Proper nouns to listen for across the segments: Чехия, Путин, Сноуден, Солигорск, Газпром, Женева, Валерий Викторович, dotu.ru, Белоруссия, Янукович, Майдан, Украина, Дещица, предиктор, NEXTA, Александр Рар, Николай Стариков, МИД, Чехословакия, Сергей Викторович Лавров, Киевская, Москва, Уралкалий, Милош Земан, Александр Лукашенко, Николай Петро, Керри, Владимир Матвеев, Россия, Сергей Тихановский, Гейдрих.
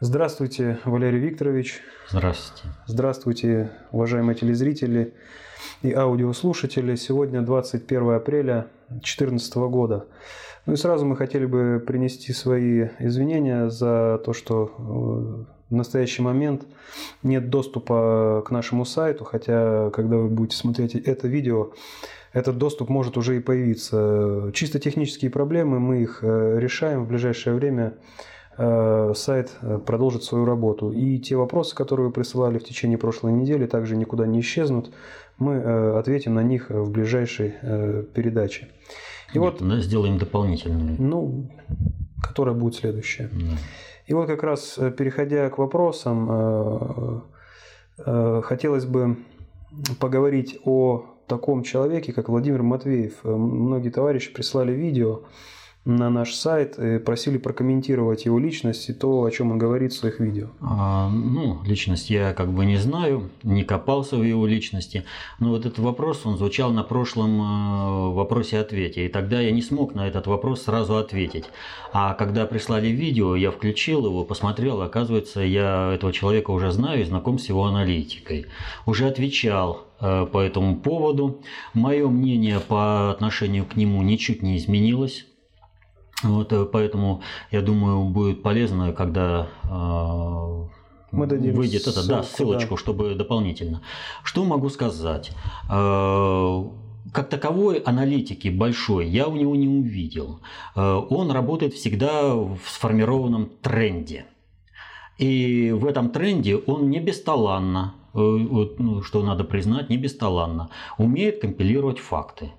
Здравствуйте, Валерий Викторович. Здравствуйте. Здравствуйте, уважаемые телезрители и аудиослушатели. Сегодня 21 апреля 2014 года. Ну и сразу мы хотели бы принести свои извинения за то, что в настоящий момент нет доступа к нашему сайту, хотя, когда вы будете смотреть это видео, этот доступ может уже и появиться. Чисто технические проблемы, мы их решаем в ближайшее время. Сайт продолжит свою работу. И те вопросы, которые вы присылали в течение прошлой недели, также никуда не исчезнут. Мы ответим на них в ближайшей передаче. И нет, вот сделаем дополнительную. Ну, которая будет следующая. Да. И вот как раз, переходя к вопросам, хотелось бы поговорить о таком человеке, как Владимир Матвеев. Многие товарищи прислали видео на наш сайт, просили прокомментировать его личность и то, о чем он говорит в своих видео. Личность я не знаю, не копался в его личности. Но вот этот вопрос, он звучал на прошлом вопросе-ответе. И тогда я не смог на этот вопрос сразу ответить. А когда прислали видео, я включил его, посмотрел. Оказывается, я этого человека уже знаю и знаком с его аналитикой. Уже отвечал по этому поводу. Мое мнение по отношению к нему ничуть не изменилось. Вот поэтому, я думаю, будет полезно, когда выйдет ссылочку, чтобы дополнительно. Что могу сказать? Как таковой аналитики большой я у него не увидел. Он работает всегда в сформированном тренде. И в этом тренде он не бесталанно, что надо признать, не бесталанно, умеет компилировать факты.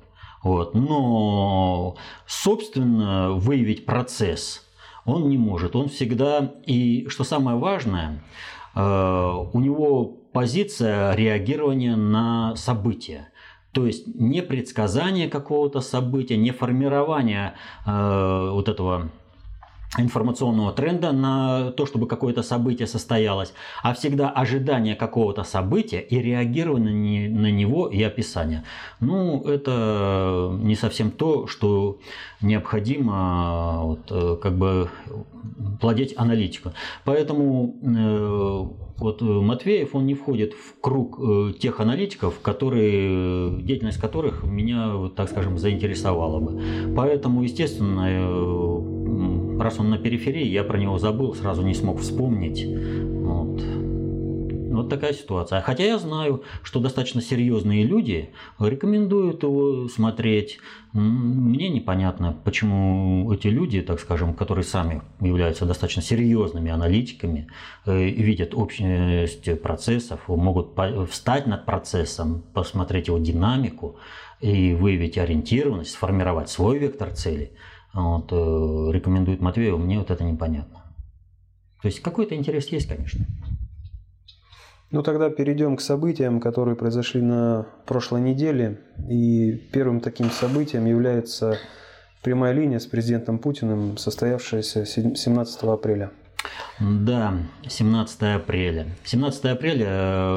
Вот. Но, собственно, выявить процесс он не может. Он всегда, и что самое важное, у него позиция реагирования на события. То есть не предсказание какого-то события, не формирование вот этого информационного тренда на то, чтобы какое-то событие состоялось, а всегда ожидание какого-то события и реагирование на него и описание. Это не совсем то, что необходимо владеть аналитику. Поэтому Матвеев, он не входит в круг тех аналитиков, деятельность которых меня, заинтересовала бы. Поэтому, естественно, раз он на периферии, я про него забыл, сразу не смог вспомнить. Вот такая ситуация. Хотя я знаю, что достаточно серьезные люди рекомендуют его смотреть. Мне непонятно, почему эти люди, которые сами являются достаточно серьезными аналитиками, видят общность процессов, могут встать над процессом, посмотреть его динамику и выявить ориентированность, сформировать свой вектор цели. Рекомендует Матвееву, мне это непонятно. То есть какой-то интерес есть, конечно. Тогда перейдем к событиям, которые произошли на прошлой неделе. И первым таким событием является прямая линия с президентом Путиным, состоявшаяся 17 апреля. Да, 17 апреля. 17 апреля –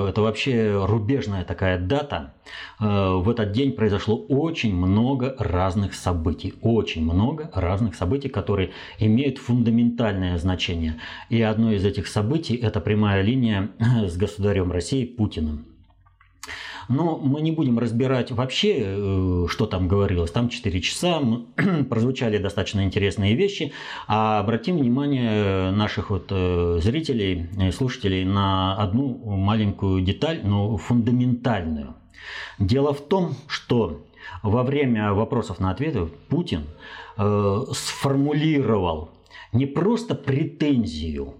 это вообще рубежная такая дата. В этот день произошло очень много разных событий. Очень много разных событий, которые имеют фундаментальное значение. И одно из этих событий – это прямая линия с государем России Путиным. Но мы не будем разбирать вообще, что там говорилось. Там 4 часа прозвучали достаточно интересные вещи. А обратим внимание наших зрителей, слушателей на одну маленькую деталь, но фундаментальную. Дело в том, что во время вопросов на ответы Путин сформулировал не просто претензию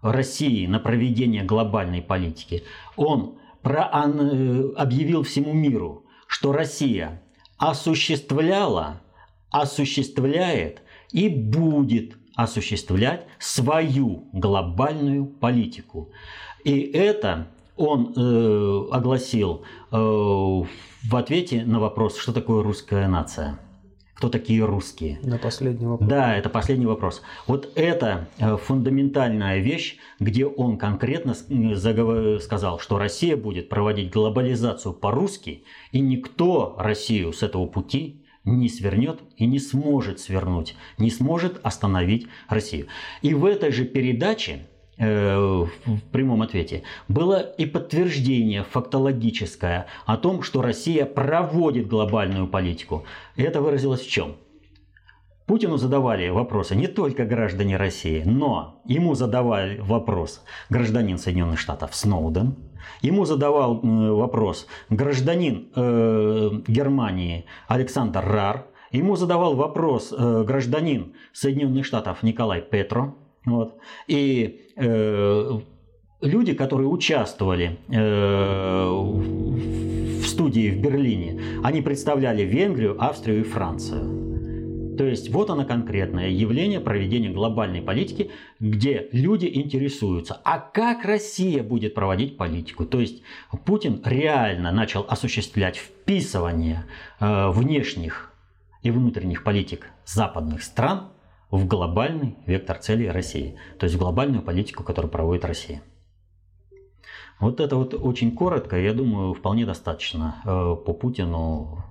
России на проведение глобальной политики, он объявил всему миру, что Россия осуществляла, осуществляет и будет осуществлять свою глобальную политику. И это он огласил в ответе на вопрос, что такое русская нация. Кто такие русские? На последний вопрос. Да, это последний вопрос. Вот это фундаментальная вещь, где он конкретно сказал, что Россия будет проводить глобализацию по-русски, и никто Россию с этого пути не свернет и не сможет свернуть, не сможет остановить Россию. И в этой же передаче в прямом ответе. Было и подтверждение фактологическое о том, что Россия проводит глобальную политику. И это выразилось в чем? Путину задавали вопросы не только граждане России, но ему задавали вопрос гражданин Соединенных Штатов Сноуден, ему задавал вопрос гражданин Германии Александр Рар, ему задавал вопрос гражданин Соединенных Штатов Николай Петро. Вот. И люди, которые участвовали в студии в Берлине, они представляли Венгрию, Австрию и Францию. То есть вот оно конкретное явление проведения глобальной политики, где люди интересуются, а как Россия будет проводить политику. То есть Путин реально начал осуществлять вписывание внешних и внутренних политик западных стран в глобальный вектор целей России. То есть в глобальную политику, которую проводит Россия. Вот это вот очень коротко, я думаю, вполне достаточно по Путину.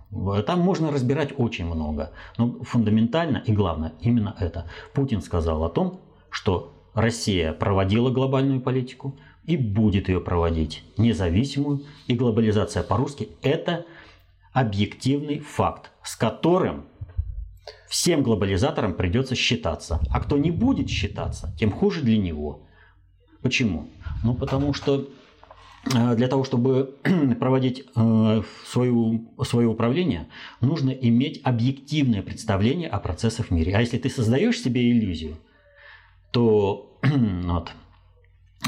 Там можно разбирать очень много, но фундаментально и главное именно это. Путин сказал о том, что Россия проводила глобальную политику и будет ее проводить независимую. И глобализация по-русски – это объективный факт, с которым всем глобализаторам придется считаться. А кто не будет считаться, тем хуже для него. Почему? Ну, потому что для того, чтобы проводить свое управление, нужно иметь объективное представление о процессах в мире. А если ты создаешь себе иллюзию, то вот,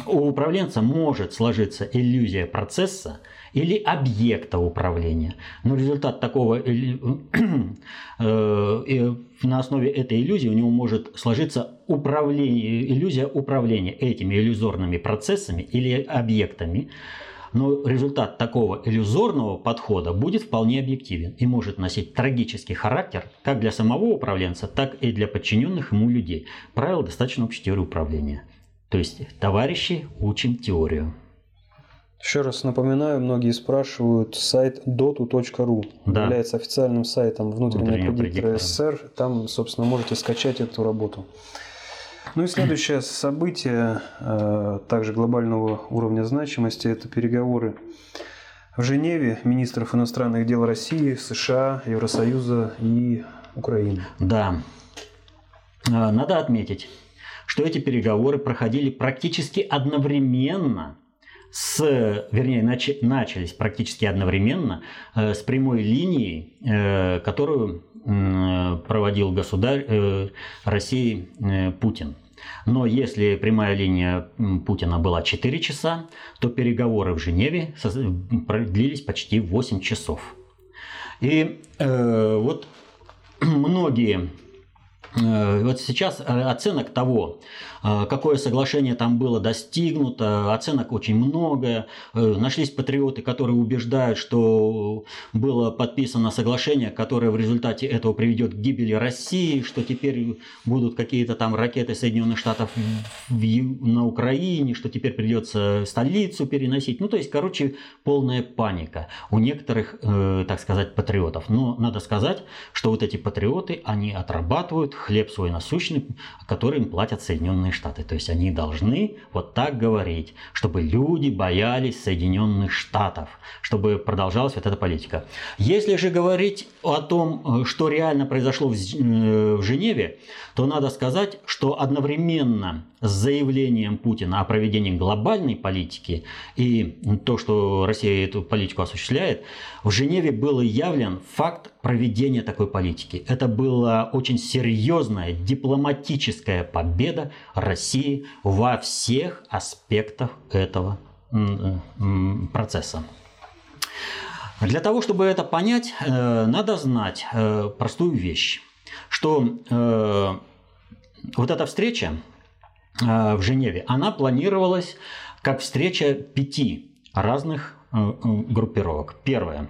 у управленца может сложиться иллюзия процесса или объекта управления. Но результат такого на основе этой иллюзии у него может сложиться иллюзия управления этими иллюзорными процессами или объектами. Но результат такого иллюзорного подхода будет вполне объективен и может носить трагический характер как для самого управленца, так и для подчиненных ему людей. Правило достаточно общей теории управления. То есть, товарищи, учим теорию. Еще раз напоминаю, многие спрашивают, сайт dotu.ru является официальным сайтом внутреннего предиктора СССР. Там, собственно, можете скачать эту работу. Ну и следующее событие, также глобального уровня значимости, это переговоры в Женеве министров иностранных дел России, США, Евросоюза и Украины. Да, надо отметить, что эти переговоры проходили практически одновременно, начались практически одновременно с прямой линией, которую проводил государь России Путин. Но если прямая линия Путина была 4 часа, то переговоры в Женеве продлились почти 8 часов. И вот многие... Вот сейчас оценок того, какое соглашение там было достигнуто, оценок очень много. Нашлись патриоты, которые убеждают, что было подписано соглашение, которое в результате этого приведет к гибели России, что теперь будут какие-то там ракеты Соединенных Штатов на Украине, что теперь придется столицу переносить. Ну, то есть, короче, полная паника у некоторых, так сказать, патриотов. Но надо сказать, что вот эти патриоты, они отрабатывают хлеб свой насущный, который им платят Соединенные Штаты. То есть они должны вот так говорить, чтобы люди боялись Соединенных Штатов, чтобы продолжалась вот эта политика. Если же говорить о том, что реально произошло в Женеве, то надо сказать, что одновременно с заявлением Путина о проведении глобальной политики и то, что Россия эту политику осуществляет, в Женеве был явлен факт проведения такой политики. Это была очень серьезная дипломатическая победа России во всех аспектах этого процесса. Для того, чтобы это понять, надо знать простую вещь, что вот эта встреча в Женеве, она планировалась как встреча 5 разных группировок. Первое.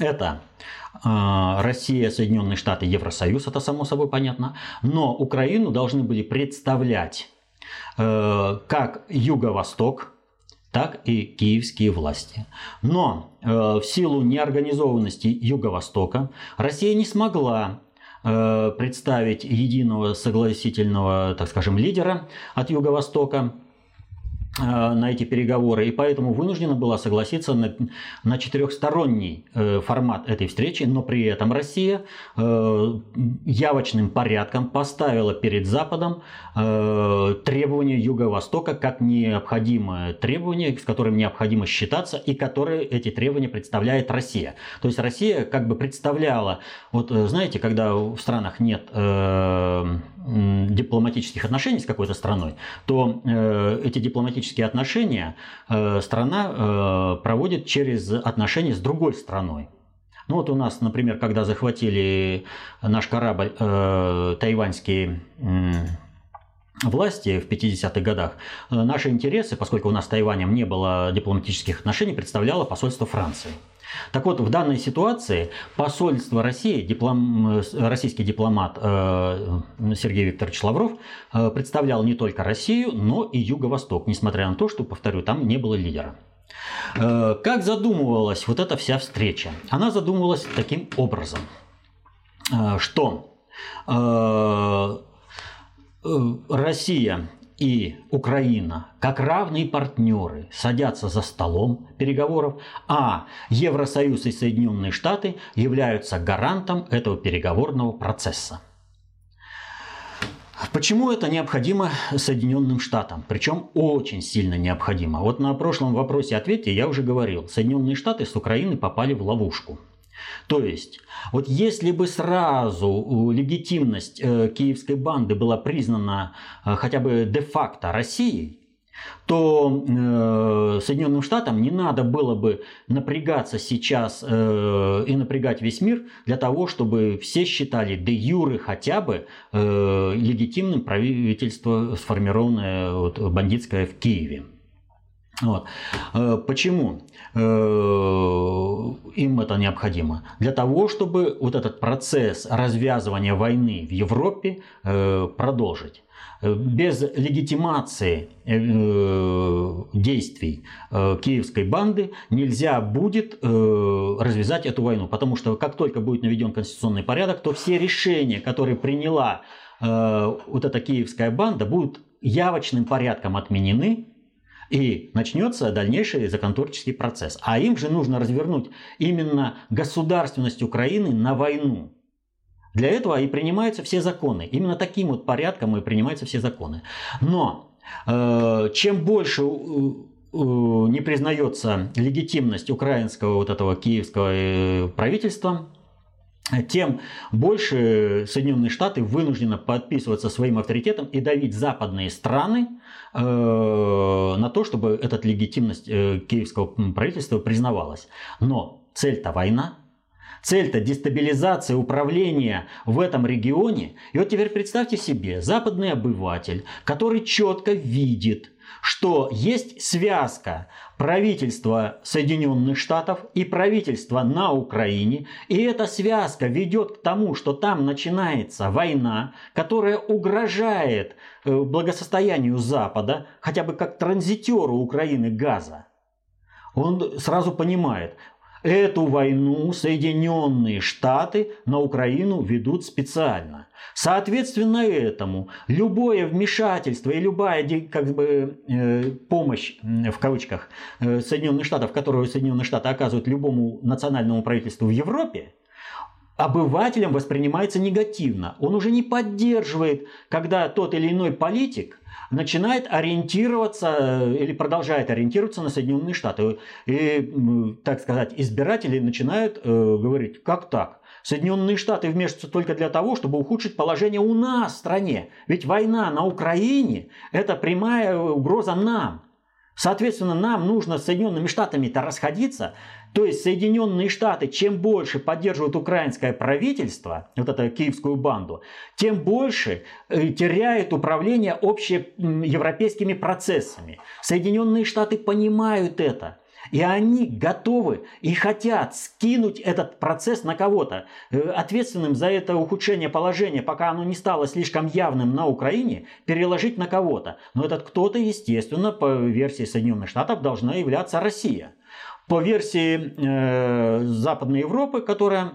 Это Россия, Соединенные Штаты, Евросоюз, это само собой понятно. Но Украину должны были представлять как Юго-Восток, так и киевские власти. Но в силу неорганизованности Юго-Востока Россия не смогла представить единого согласительного, так скажем, лидера от Юго-Востока. на эти переговоры, и поэтому вынуждена была согласиться на четырехсторонний формат этой встречи, но при этом Россия явочным порядком поставила перед Западом требования Юго-Востока как необходимое требование, с которым необходимо считаться, и которые эти требования представляет Россия. То есть Россия как бы представляла, вот знаете, когда в странах нет дипломатических отношений с какой-то страной, то эти дипломатические отношения страна проводит через отношения с другой страной. Ну вот у нас, например, когда захватили наш корабль тайваньские власти в 50-х годах, наши интересы, поскольку у нас с Тайванем не было дипломатических отношений, представляло посольство Франции. Так вот, в данной ситуации посольство России, российский дипломат Сергей Викторович Лавров представлял не только Россию, но и Юго-Восток, несмотря на то, что, повторю, там не было лидера. Как задумывалась вот эта вся встреча? Она задумывалась таким образом, что Россия и Украина, как равные партнеры, садятся за столом переговоров, а Евросоюз и Соединенные Штаты являются гарантом этого переговорного процесса. Почему это необходимо Соединенным Штатам? Причем очень сильно необходимо. Вот на прошлом вопросе-ответе я уже говорил, Соединенные Штаты с Украины попали в ловушку. То есть, вот если бы сразу легитимность киевской банды была признана хотя бы де-факто Россией, то Соединенным Штатам не надо было бы напрягаться сейчас и напрягать весь мир для того, чтобы все считали де-юре хотя бы легитимным правительство, сформированное бандитское в Киеве. Вот. Почему им это необходимо? Для того, чтобы вот этот процесс развязывания войны в Европе продолжить. Без легитимации действий киевской банды нельзя будет развязать эту войну, потому что как только будет наведен конституционный порядок, то все решения, которые приняла вот эта киевская банда, будут явочным порядком отменены. И начнется дальнейший законотворческий процесс. А им же нужно развернуть именно государственность Украины на войну. Для этого и принимаются все законы. Именно таким вот порядком и принимаются все законы. Но чем больше не признается легитимность украинского вот этого киевского правительства, тем больше Соединенные Штаты вынуждены подписываться своим авторитетом и давить западные страны на то, чтобы эта легитимность киевского правительства признавалась. Но цель-то война, цель-то дестабилизация управления в этом регионе. И вот теперь представьте себе западный обыватель, который четко видит, что есть связка правительства Соединенных Штатов и правительства на Украине. И эта связка ведет к тому, что там начинается война, которая угрожает благосостоянию Запада, хотя бы как транзитеру Украины газа. Он сразу понимает, эту войну Соединенные Штаты на Украину ведут специально. Соответственно этому, любое вмешательство и любая как бы, помощь, в кавычках, Соединенных Штатов, которую Соединенные Штаты оказывают любому национальному правительству в Европе, обывателям воспринимается негативно. Он уже не поддерживает, когда тот или иной политик начинает ориентироваться или продолжает ориентироваться на Соединенные Штаты. И, так сказать, избиратели начинают говорить, как так? Соединенные Штаты вмешиваются только для того, чтобы ухудшить положение у нас в стране. Ведь война на Украине – это прямая угроза нам. Соответственно, нам нужно с Соединенными Штатами-то расходиться. То есть Соединенные Штаты, чем больше поддерживают украинское правительство, вот эту киевскую банду, тем больше теряет управление общеевропейскими процессами. Соединенные Штаты понимают это. И они готовы и хотят скинуть этот процесс на кого-то. Ответственным за это ухудшение положения, пока оно не стало слишком явным на Украине, переложить на кого-то. Но этот кто-то, естественно, по версии Соединенных Штатов, должна являться Россия. По версии Западной Европы, которая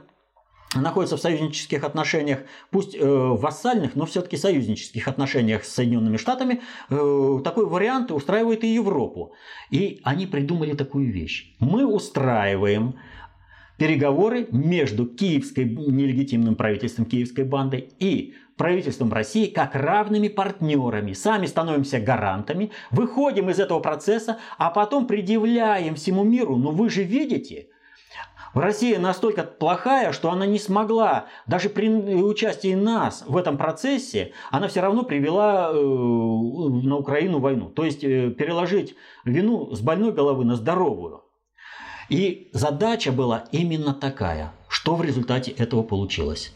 находится в союзнических отношениях, пусть вассальных, но все-таки союзнических отношениях с Соединенными Штатами, такой вариант устраивает и Европу. И они придумали такую вещь. Мы устраиваем переговоры между нелегитимным правительством киевской банды и правительством России как равными партнерами. Сами становимся гарантами, выходим из этого процесса, а потом предъявляем всему миру. Но вы же видите, Россия настолько плохая, что она не смогла, даже при участии нас в этом процессе, она все равно привела на Украину войну. То есть переложить вину с больной головы на здоровую. И задача была именно такая. Что в результате этого получилось?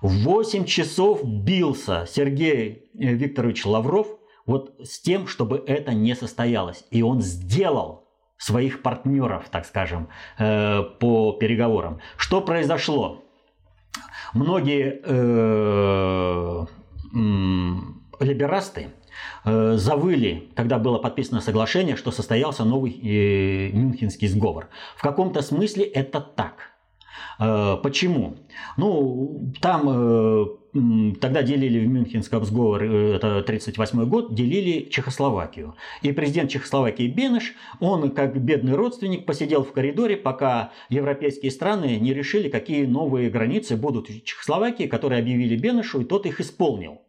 8 часов бился Сергей Викторович Лавров вот с тем, чтобы это не состоялось. И он сделал своих партнеров, так скажем, по переговорам. Что произошло? Многие либерасты завыли, когда было подписано соглашение, что состоялся новый Мюнхенский сговор. В каком-то смысле это так. Почему? Ну, там тогда делили в Мюнхенском сговоре, это 1938 год, делили Чехословакию. И президент Чехословакии Бенеш, он как бедный родственник посидел в коридоре, пока европейские страны не решили, какие новые границы будут в Чехословакии, которые объявили Бенешу, и тот их исполнил.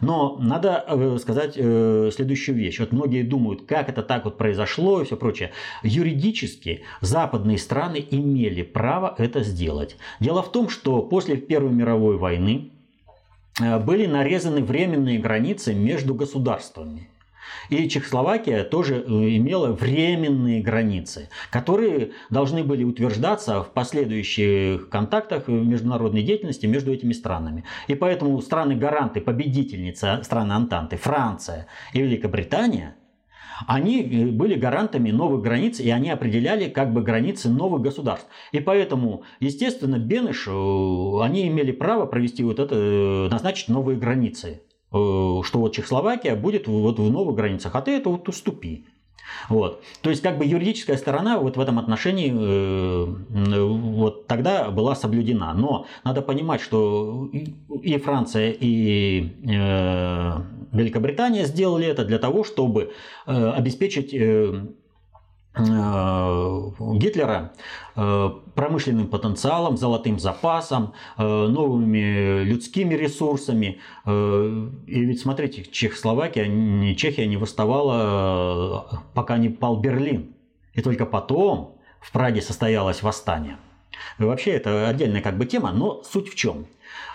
Но надо сказать следующую вещь. Вот многие думают, как это так вот произошло и все прочее. Юридически западные страны имели право это сделать. Дело в том, что после Первой мировой войны были нарезаны временные границы между государствами. И Чехословакия тоже имела временные границы, которые должны были утверждаться в последующих контактах международной деятельности между этими странами. И поэтому страны-гаранты, победительницы страны Антанты, Франция и Великобритания, они были гарантами новых границ, и они определяли как бы границы новых государств. И поэтому, естественно, Бенеш, они имели право провести вот это, назначить новые границы. Что вот Чехословакия будет вот в новых границах, а ты это вот уступи. Вот. То есть как бы юридическая сторона вот в этом отношении вот тогда была соблюдена. Но надо понимать, что и Франция, и Великобритания сделали это для того, чтобы обеспечить Гитлера промышленным потенциалом, золотым запасом, новыми людскими ресурсами. И ведь смотрите, Чехословакия, Чехия не восставала, пока не пал Берлин. И только потом в Праге состоялось восстание. И вообще это отдельная как бы тема, но суть в чем?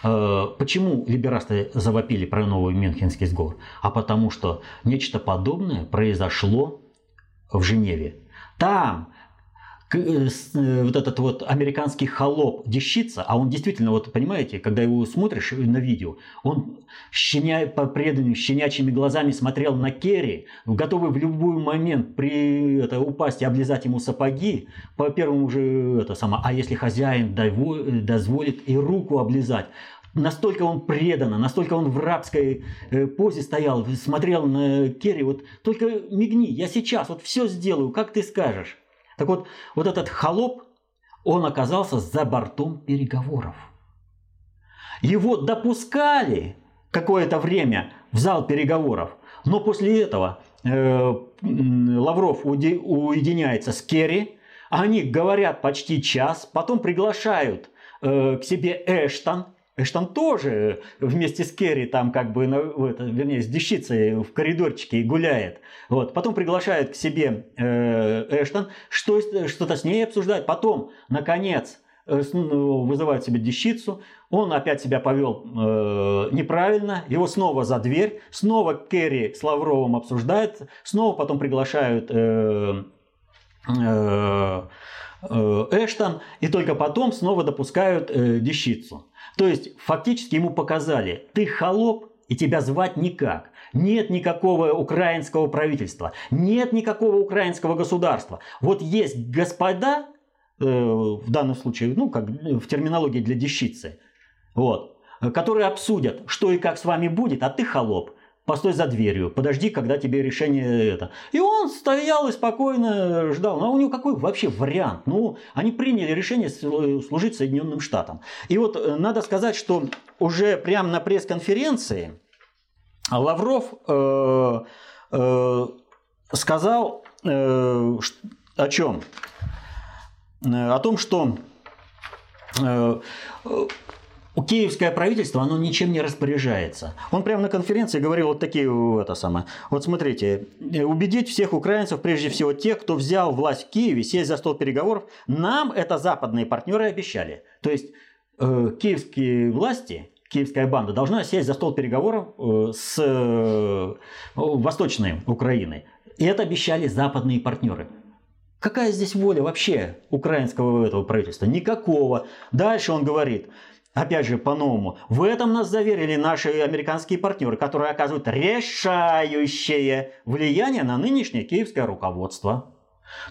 Почему либерасты завопили про новый Мюнхенский сговор? А потому что нечто подобное произошло в Женеве. Там вот этот вот американский холоп Дещица, а он действительно, вот понимаете, когда его смотришь на видео, он по преданным щенячьими глазами смотрел на Керри, готовый в любой момент упасть и облизать ему сапоги, по первому же а если хозяин дозволит и руку облизать. Настолько он преданно, настолько он в рабской позе стоял, смотрел на Керри, вот только мигни, я сейчас вот все сделаю, как ты скажешь. Так вот, вот этот холоп, он оказался за бортом переговоров. Его допускали какое-то время в зал переговоров, но после этого Лавров уединяется с Керри, они говорят почти час, потом приглашают к себе Эштон. Эштон тоже вместе с Керри там как бы, вернее, с Дещицей в коридорчике гуляет. Вот. Потом приглашают к себе Эштон, что-то с ней обсуждают. Потом, наконец, вызывают себе Дещицу. Он опять себя повел неправильно. Его снова за дверь. Снова Керри с Лавровым обсуждает. Снова потом приглашают Эштон. И только потом снова допускают Дещицу. То есть, фактически ему показали, ты холоп, и тебя звать никак. Нет никакого украинского правительства, нет никакого украинского государства. Вот есть господа, в данном случае, ну, как в терминологии для Дещицы, вот, которые обсудят, что и как с вами будет, а ты холоп. постой за дверью, подожди, когда тебе решение это. И он стоял и спокойно ждал. Ну, у него какой вообще вариант? Ну, они приняли решение служить Соединенным Штатам. И вот надо сказать, что уже прямо на пресс-конференции Лавров сказал о чем? О том, что киевское правительство, оно ничем не распоряжается. Он прямо на конференции говорил вот такие, вот смотрите, убедить всех украинцев, прежде всего тех, кто взял власть в Киеве, сесть за стол переговоров, нам это западные партнеры обещали. То есть киевские власти, киевская банда должна сесть за стол переговоров с Восточной Украиной. И это обещали западные партнеры. Какая здесь воля вообще украинского этого правительства? Никакого. Дальше он говорит, опять же по-новому, в этом нас заверили наши американские партнеры, которые оказывают решающее влияние на нынешнее киевское руководство.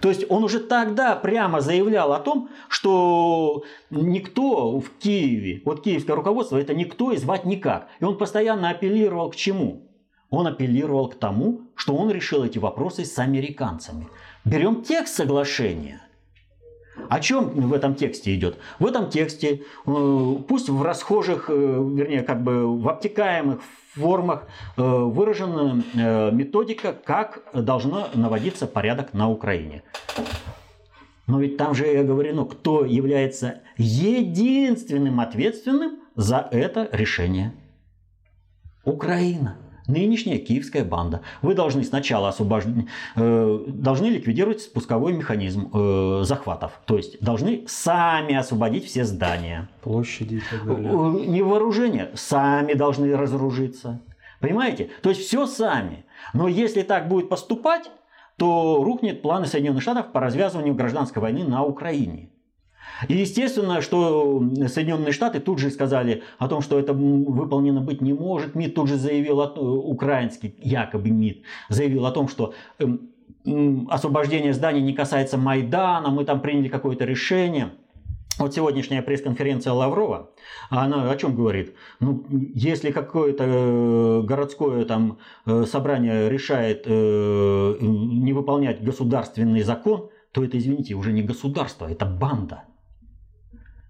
То есть он уже тогда прямо заявлял о том, что никто в Киеве, вот киевское руководство, это никто и звать никак. И он постоянно апеллировал к чему? Он апеллировал к тому, что он решил эти вопросы с американцами. Берем текст соглашения. О чем в этом тексте идет? В этом тексте, пусть в расхожих, вернее, как бы в обтекаемых формах выражена методика, как должно наводиться порядок на Украине. Но ведь там же говорено, кто является единственным ответственным за это решение? Украина. Нынешняя киевская банда. Вы должны сначала должны ликвидировать спусковой механизм захватов. То есть должны сами освободить все здания. Площади и так далее. Не вооружение. Сами должны разоружиться. Понимаете? То есть все сами. Но если так будет поступать, то рухнет планы Соединенных Штатов по развязыванию гражданской войны на Украине. И естественно, что Соединенные Штаты тут же сказали о том, что это выполнено быть не может. МИД тут же заявил, украинский якобы МИД, заявил о том, что освобождение зданий не касается Майдана, мы там приняли какое-то решение. Вот сегодняшняя пресс-конференция Лаврова, она о чем говорит? Ну, если какое-то городское там собрание решает не выполнять государственный закон, то это, извините, уже не государство, это банда.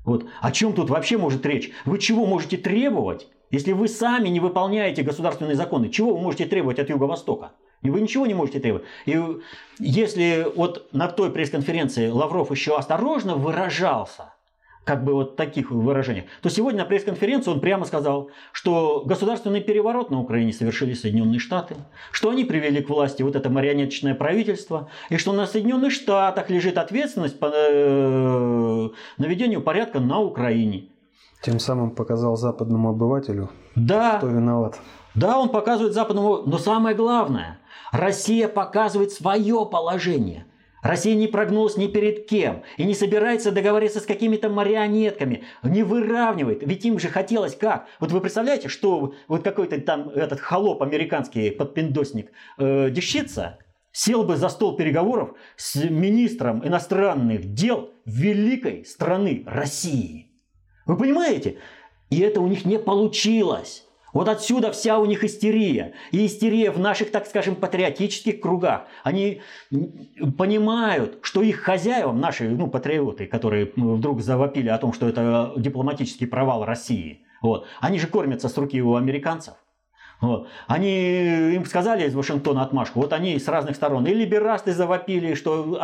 Вот. О чем тут вообще может речь? Вы чего можете требовать, если вы сами не выполняете государственные законы? Чего вы можете требовать от Юго-Востока? Вы ничего не можете требовать. И если вот на той пресс-конференции Лавров еще осторожно выражался, как бы вот в таких выражениях, то сегодня на пресс-конференции он прямо сказал, что государственный переворот на Украине совершили Соединенные Штаты, что они привели к власти вот это марионеточное правительство, и что на Соединенных Штатах лежит ответственность по наведению порядка на Украине. Тем самым показал западному обывателю, да, кто виноват. Да, он показывает западному, но самое главное, Россия показывает свое положение. Россия не прогнулась ни перед кем и не собирается договориться с какими-то марионетками, не выравнивает. Ведь им же хотелось как? Вот вы представляете, что вот какой-то там этот холоп американский подпиндосник Дещица сел бы за стол переговоров с министром иностранных дел великой страны России. Вы понимаете? И это у них не получилось. Вот отсюда вся у них истерия. И истерия в наших, так скажем, патриотических кругах. Они понимают, что их хозяевам, наши патриоты, которые вдруг завопили о том, что это дипломатический провал России, вот, они же кормятся с руки у американцев. Вот. Они им сказали из Вашингтона отмашку, вот они с разных сторон. И либерасты завопили, что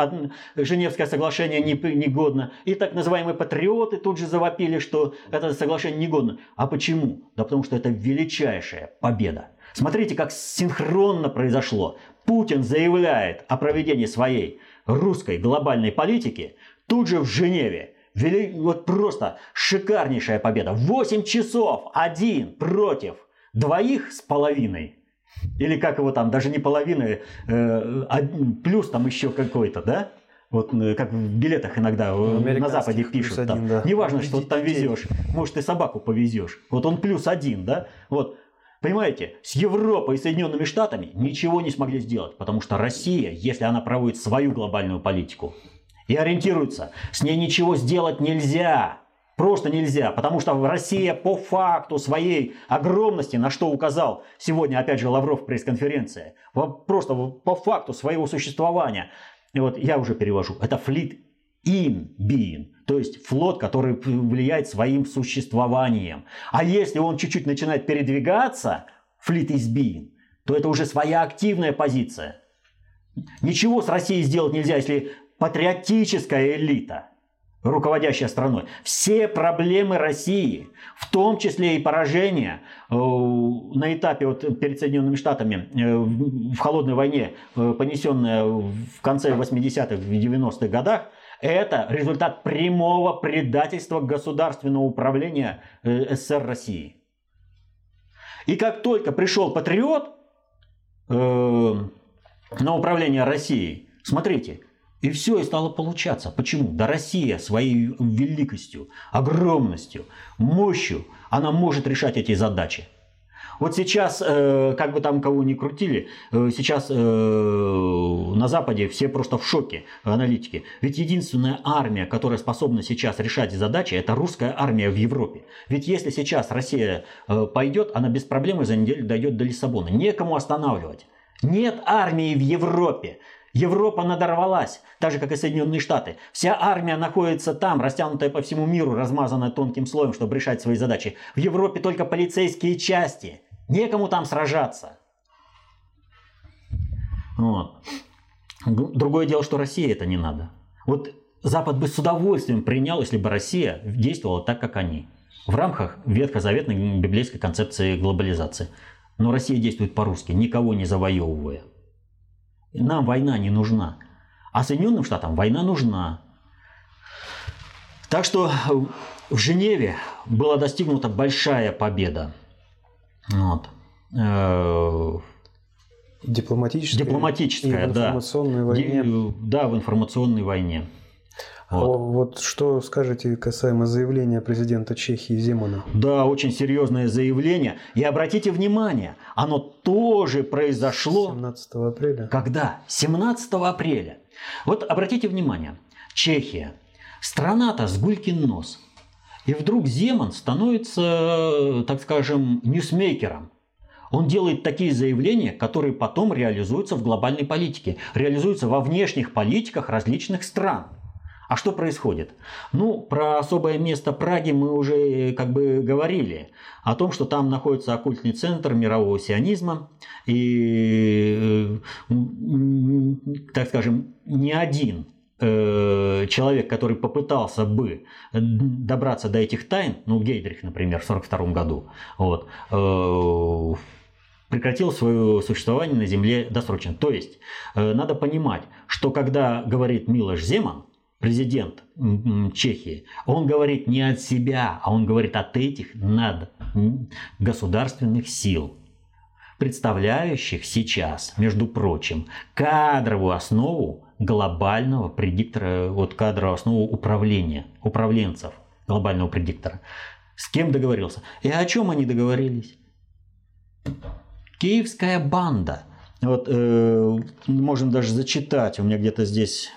Женевское соглашение негодно. И так называемые патриоты тут же завопили, что это соглашение негодно. А почему? Да потому что это величайшая победа. Смотрите, как синхронно произошло. Путин заявляет о проведении своей русской глобальной политики тут же в Женеве. Вот просто шикарнейшая победа. 8 часов один против 2,5, или как его там, даже не половины, плюс там еще какой-то, да? Вот как в билетах иногда на Западе пишут. Там. Да. Неважно, что ты там везешь, может и собаку повезешь. Вот он +1, да? Вот. Понимаете, с Европой и Соединенными Штатами ничего не смогли сделать, потому что Россия, если она проводит свою глобальную политику и ориентируется, с ней ничего сделать нельзя. просто нельзя, потому что Россия по факту своей огромности, на что указал сегодня, опять же, Лавров в пресс-конференции, просто по факту своего существования, и вот я уже перевожу, это fleet in being, то есть флот, который влияет своим существованием. А если он чуть-чуть начинает передвигаться, fleet is being, то это уже своя активная позиция. Ничего с Россией сделать нельзя, если патриотическая элита, руководящая страной, все проблемы России, в том числе и поражение на этапе вот перед Соединенными Штатами в холодной войне, понесенное в конце 80-х, в 90-х годах, это результат прямого предательства государственного управления СССР России. И как только пришел патриот на управление Россией, смотрите, и все, и стало получаться. Почему? Да Россия своей великостью, огромностью, мощью, она может решать эти задачи. Вот сейчас, как бы там кого ни крутили, сейчас на Западе все просто в шоке, аналитики. Ведь единственная армия, которая способна сейчас решать задачи, это русская армия в Европе. Ведь если сейчас Россия пойдет, она без проблем за неделю дойдет до Лиссабона. Некому останавливать. Нет армии в Европе. Европа надорвалась, так же, как и Соединенные Штаты. Вся армия находится там, растянутая по всему миру, размазанная тонким слоем, чтобы решать свои задачи. В Европе только полицейские части. Некому там сражаться. Вот. Другое дело, что России это не надо. Вот Запад бы с удовольствием принял, если бы Россия действовала так, как они. В рамках ветхозаветной библейской концепции глобализации. Но Россия действует по-русски, никого не завоевывая. Нам война не нужна. А Соединенным Штатам война нужна. Так что в Женеве была достигнута большая победа. Вот. Дипломатическая, да. В информационной войне. Вот что скажете касаемо заявления президента Чехии Земана? Да, очень серьезное заявление. И обратите внимание, оно тоже произошло... 17 апреля. Когда? 17 апреля. Вот обратите внимание, Чехия, страна-то с гулькин нос. И вдруг Земан становится, так скажем, ньюсмейкером. Он делает такие заявления, которые потом реализуются в глобальной политике, реализуются во внешних политиках различных стран. А что происходит? Ну, про особое место Праги мы уже как бы говорили. О том, что там находится оккультный центр мирового сионизма. И, так скажем, ни один человек, который попытался бы добраться до этих тайн, ну, Гейдрих, например, в 1942 году, вот, прекратил свое существование на Земле досрочно. То есть, надо понимать, что когда говорит Милош Земан, президент Чехии, он говорит не от себя, а он говорит от этих надгосударственных сил, представляющих сейчас, между прочим, кадровую основу глобального предиктора, вот кадровую основу управления, управленцев глобального предиктора. С кем договорился? И о чем они договорились? Киевская банда. Вот, можем даже зачитать, у меня где-то здесь...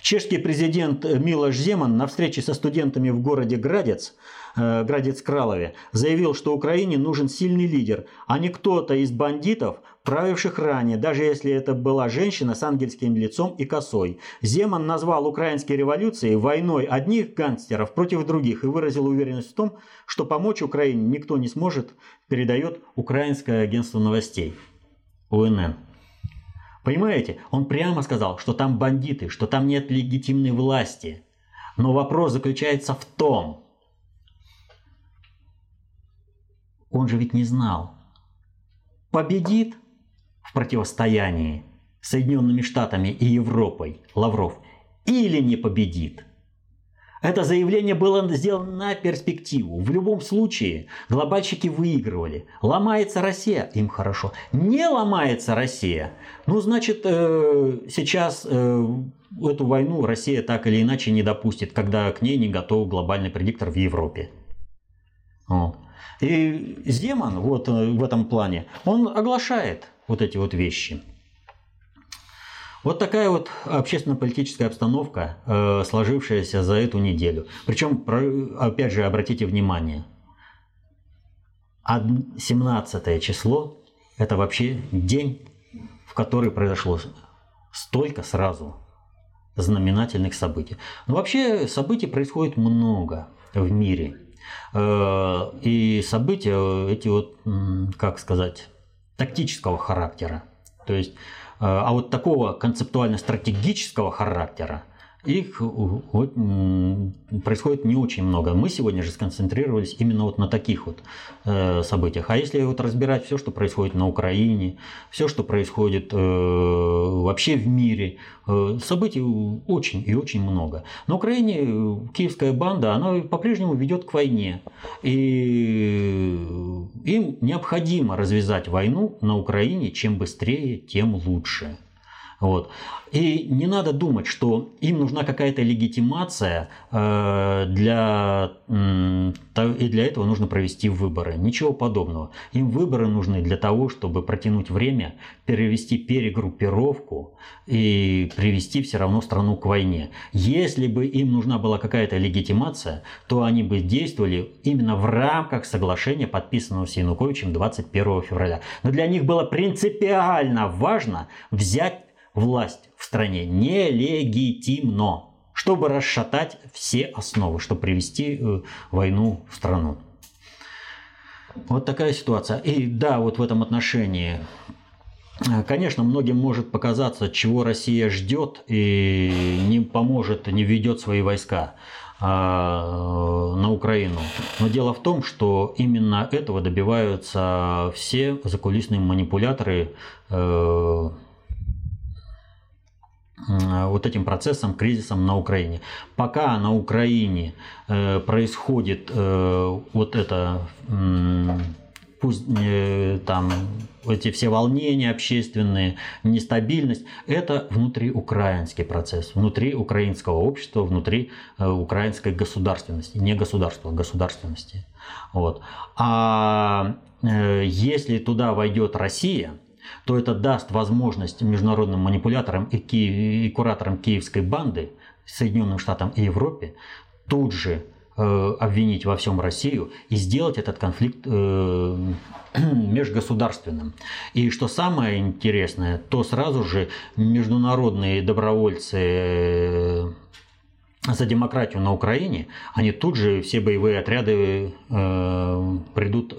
Чешский президент Милош Земан на встрече со студентами в городе Градец-Кралове заявил, что Украине нужен сильный лидер, а не кто-то из бандитов, правивших ранее, даже если это была женщина с ангельским лицом и косой. Земан назвал украинские революции войной одних гангстеров против других и выразил уверенность в том, что помочь Украине никто не сможет, передает Украинское агентство новостей. УНН. Понимаете, он прямо сказал, что там бандиты, что там нет легитимной власти. Но вопрос заключается в том, он же ведь не знал, победит в противостоянии с Соединенными Штатами и Европой Лавров или не победит. Это заявление было сделано на перспективу. В любом случае глобальщики выигрывали. Ломается Россия, им хорошо. Не ломается Россия, ну значит сейчас эту войну Россия так или иначе не допустит, когда к ней не готов глобальный предиктор в Европе. Вот. И Земан вот в этом плане, он оглашает вот эти вот вещи. Вот такая вот общественно-политическая обстановка, сложившаяся за эту неделю. Причем, опять же, обратите внимание, 17 число – это вообще день, в который произошло столько сразу знаменательных событий. Но вообще событий происходит много в мире. И события эти вот, как сказать, тактического характера. То есть, а вот такого концептуально-стратегического характера их вот происходит не очень много. Мы сегодня же сконцентрировались именно вот на таких вот событиях. А если вот разбирать все, что происходит на Украине, все, что происходит вообще в мире, событий очень и очень много. На Украине киевская банда, она по-прежнему ведет к войне. И им необходимо развязать войну на Украине. Чем быстрее, тем лучше. Вот. И не надо думать, что им нужна какая-то легитимация, и для этого нужно провести выборы. Ничего подобного. Им выборы нужны для того, чтобы протянуть время, перевести перегруппировку и привести все равно страну к войне. Если бы им нужна была какая-то легитимация, то они бы действовали именно в рамках соглашения, подписанного с Януковичем 21 февраля. Но для них было принципиально важно взять власть в стране нелегитимно, чтобы расшатать все основы, чтобы привести войну в страну. Вот такая ситуация. И да, вот в этом отношении, конечно, многим может показаться, чего Россия ждет и не поможет, не ведет свои войска на Украину. Но дело в том, что именно этого добиваются все закулисные манипуляторы вот этим процессом, кризисом на Украине. Пока на Украине происходит вот это, пусть там эти все волнения общественные, нестабильность, это внутриукраинский процесс, внутри украинского общества, внутри украинской государственности, не государства, государственности. Вот. А если туда войдет Россия, то это даст возможность международным манипуляторам и кураторам киевской банды, Соединенным Штатам и Европе, тут же обвинить во всем Россию и сделать этот конфликт межгосударственным. И что самое интересное, то сразу же международные добровольцы за демократию на Украине, они тут же, все боевые отряды придут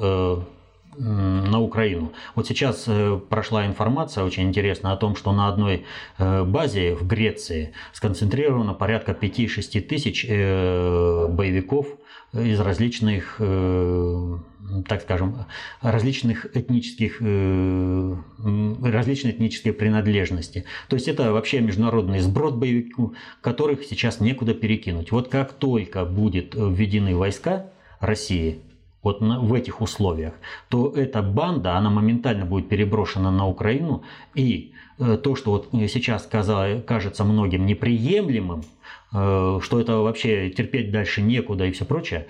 на Украину. Вот сейчас прошла информация очень интересная о том, что на одной базе в Греции сконцентрировано порядка 5-6 тысяч боевиков из различных, так скажем, различные этнические принадлежности. То есть это вообще международный сброд боевиков, которых сейчас некуда перекинуть. Вот как только будут введены войска России, вот в этих условиях, то эта банда, она моментально будет переброшена на Украину. И то, что вот сейчас кажется многим неприемлемым, что это вообще терпеть дальше некуда и все прочее,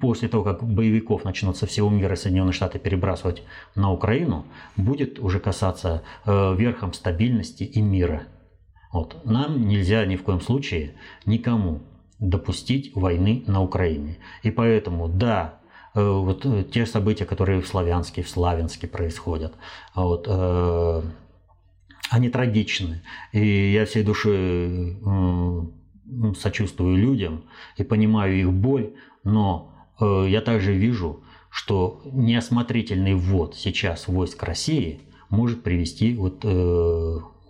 после того, как боевиков начнут со всего мира Соединенные Штаты перебрасывать на Украину, будет уже касаться верхом стабильности и мира. Вот. Нам нельзя ни в коем случае, никому, допустить войны на Украине. И поэтому, да, вот те события, которые в Славянске происходят, вот, они трагичны. И я всей душой сочувствую людям и понимаю их боль, но я также вижу, что неосмотрительный ввод сейчас войск России может привести вот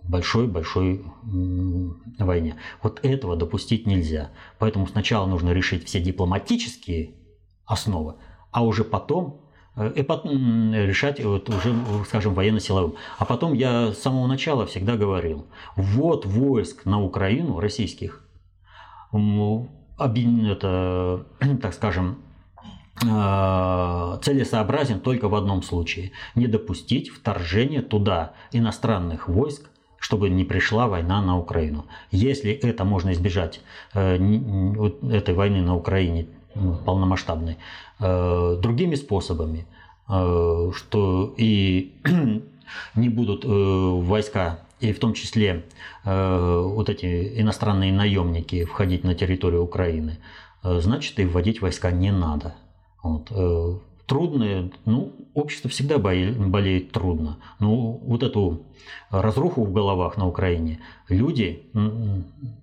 большой-большой войне. Вот этого допустить нельзя. Поэтому сначала нужно решить все дипломатические основы, а уже потом, решать вот уже, скажем, военно-силовым. А потом я с самого начала всегда говорил, вот войск на Украину российских, это, так скажем, целесообразен только в одном случае. Не допустить вторжения туда иностранных войск, чтобы не пришла война на Украину. Если это можно избежать, этой войны на Украине полномасштабной, другими способами, что и не будут войска и в том числе вот эти иностранные наемники входить на территорию Украины, значит, и вводить войска не надо. Вот. Трудно, ну, общество всегда болеет трудно. Но вот эту разруху в головах на Украине люди,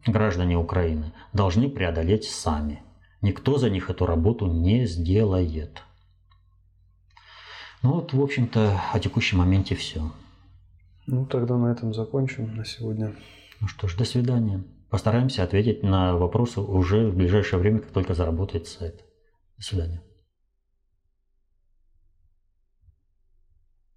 граждане Украины, должны преодолеть сами. Никто за них эту работу не сделает. Ну вот, в общем-то, о текущем моменте все. Ну, тогда на этом закончим на сегодня. Ну что ж, до свидания. Постараемся ответить на вопросы уже в ближайшее время, как только заработает сайт. До свидания.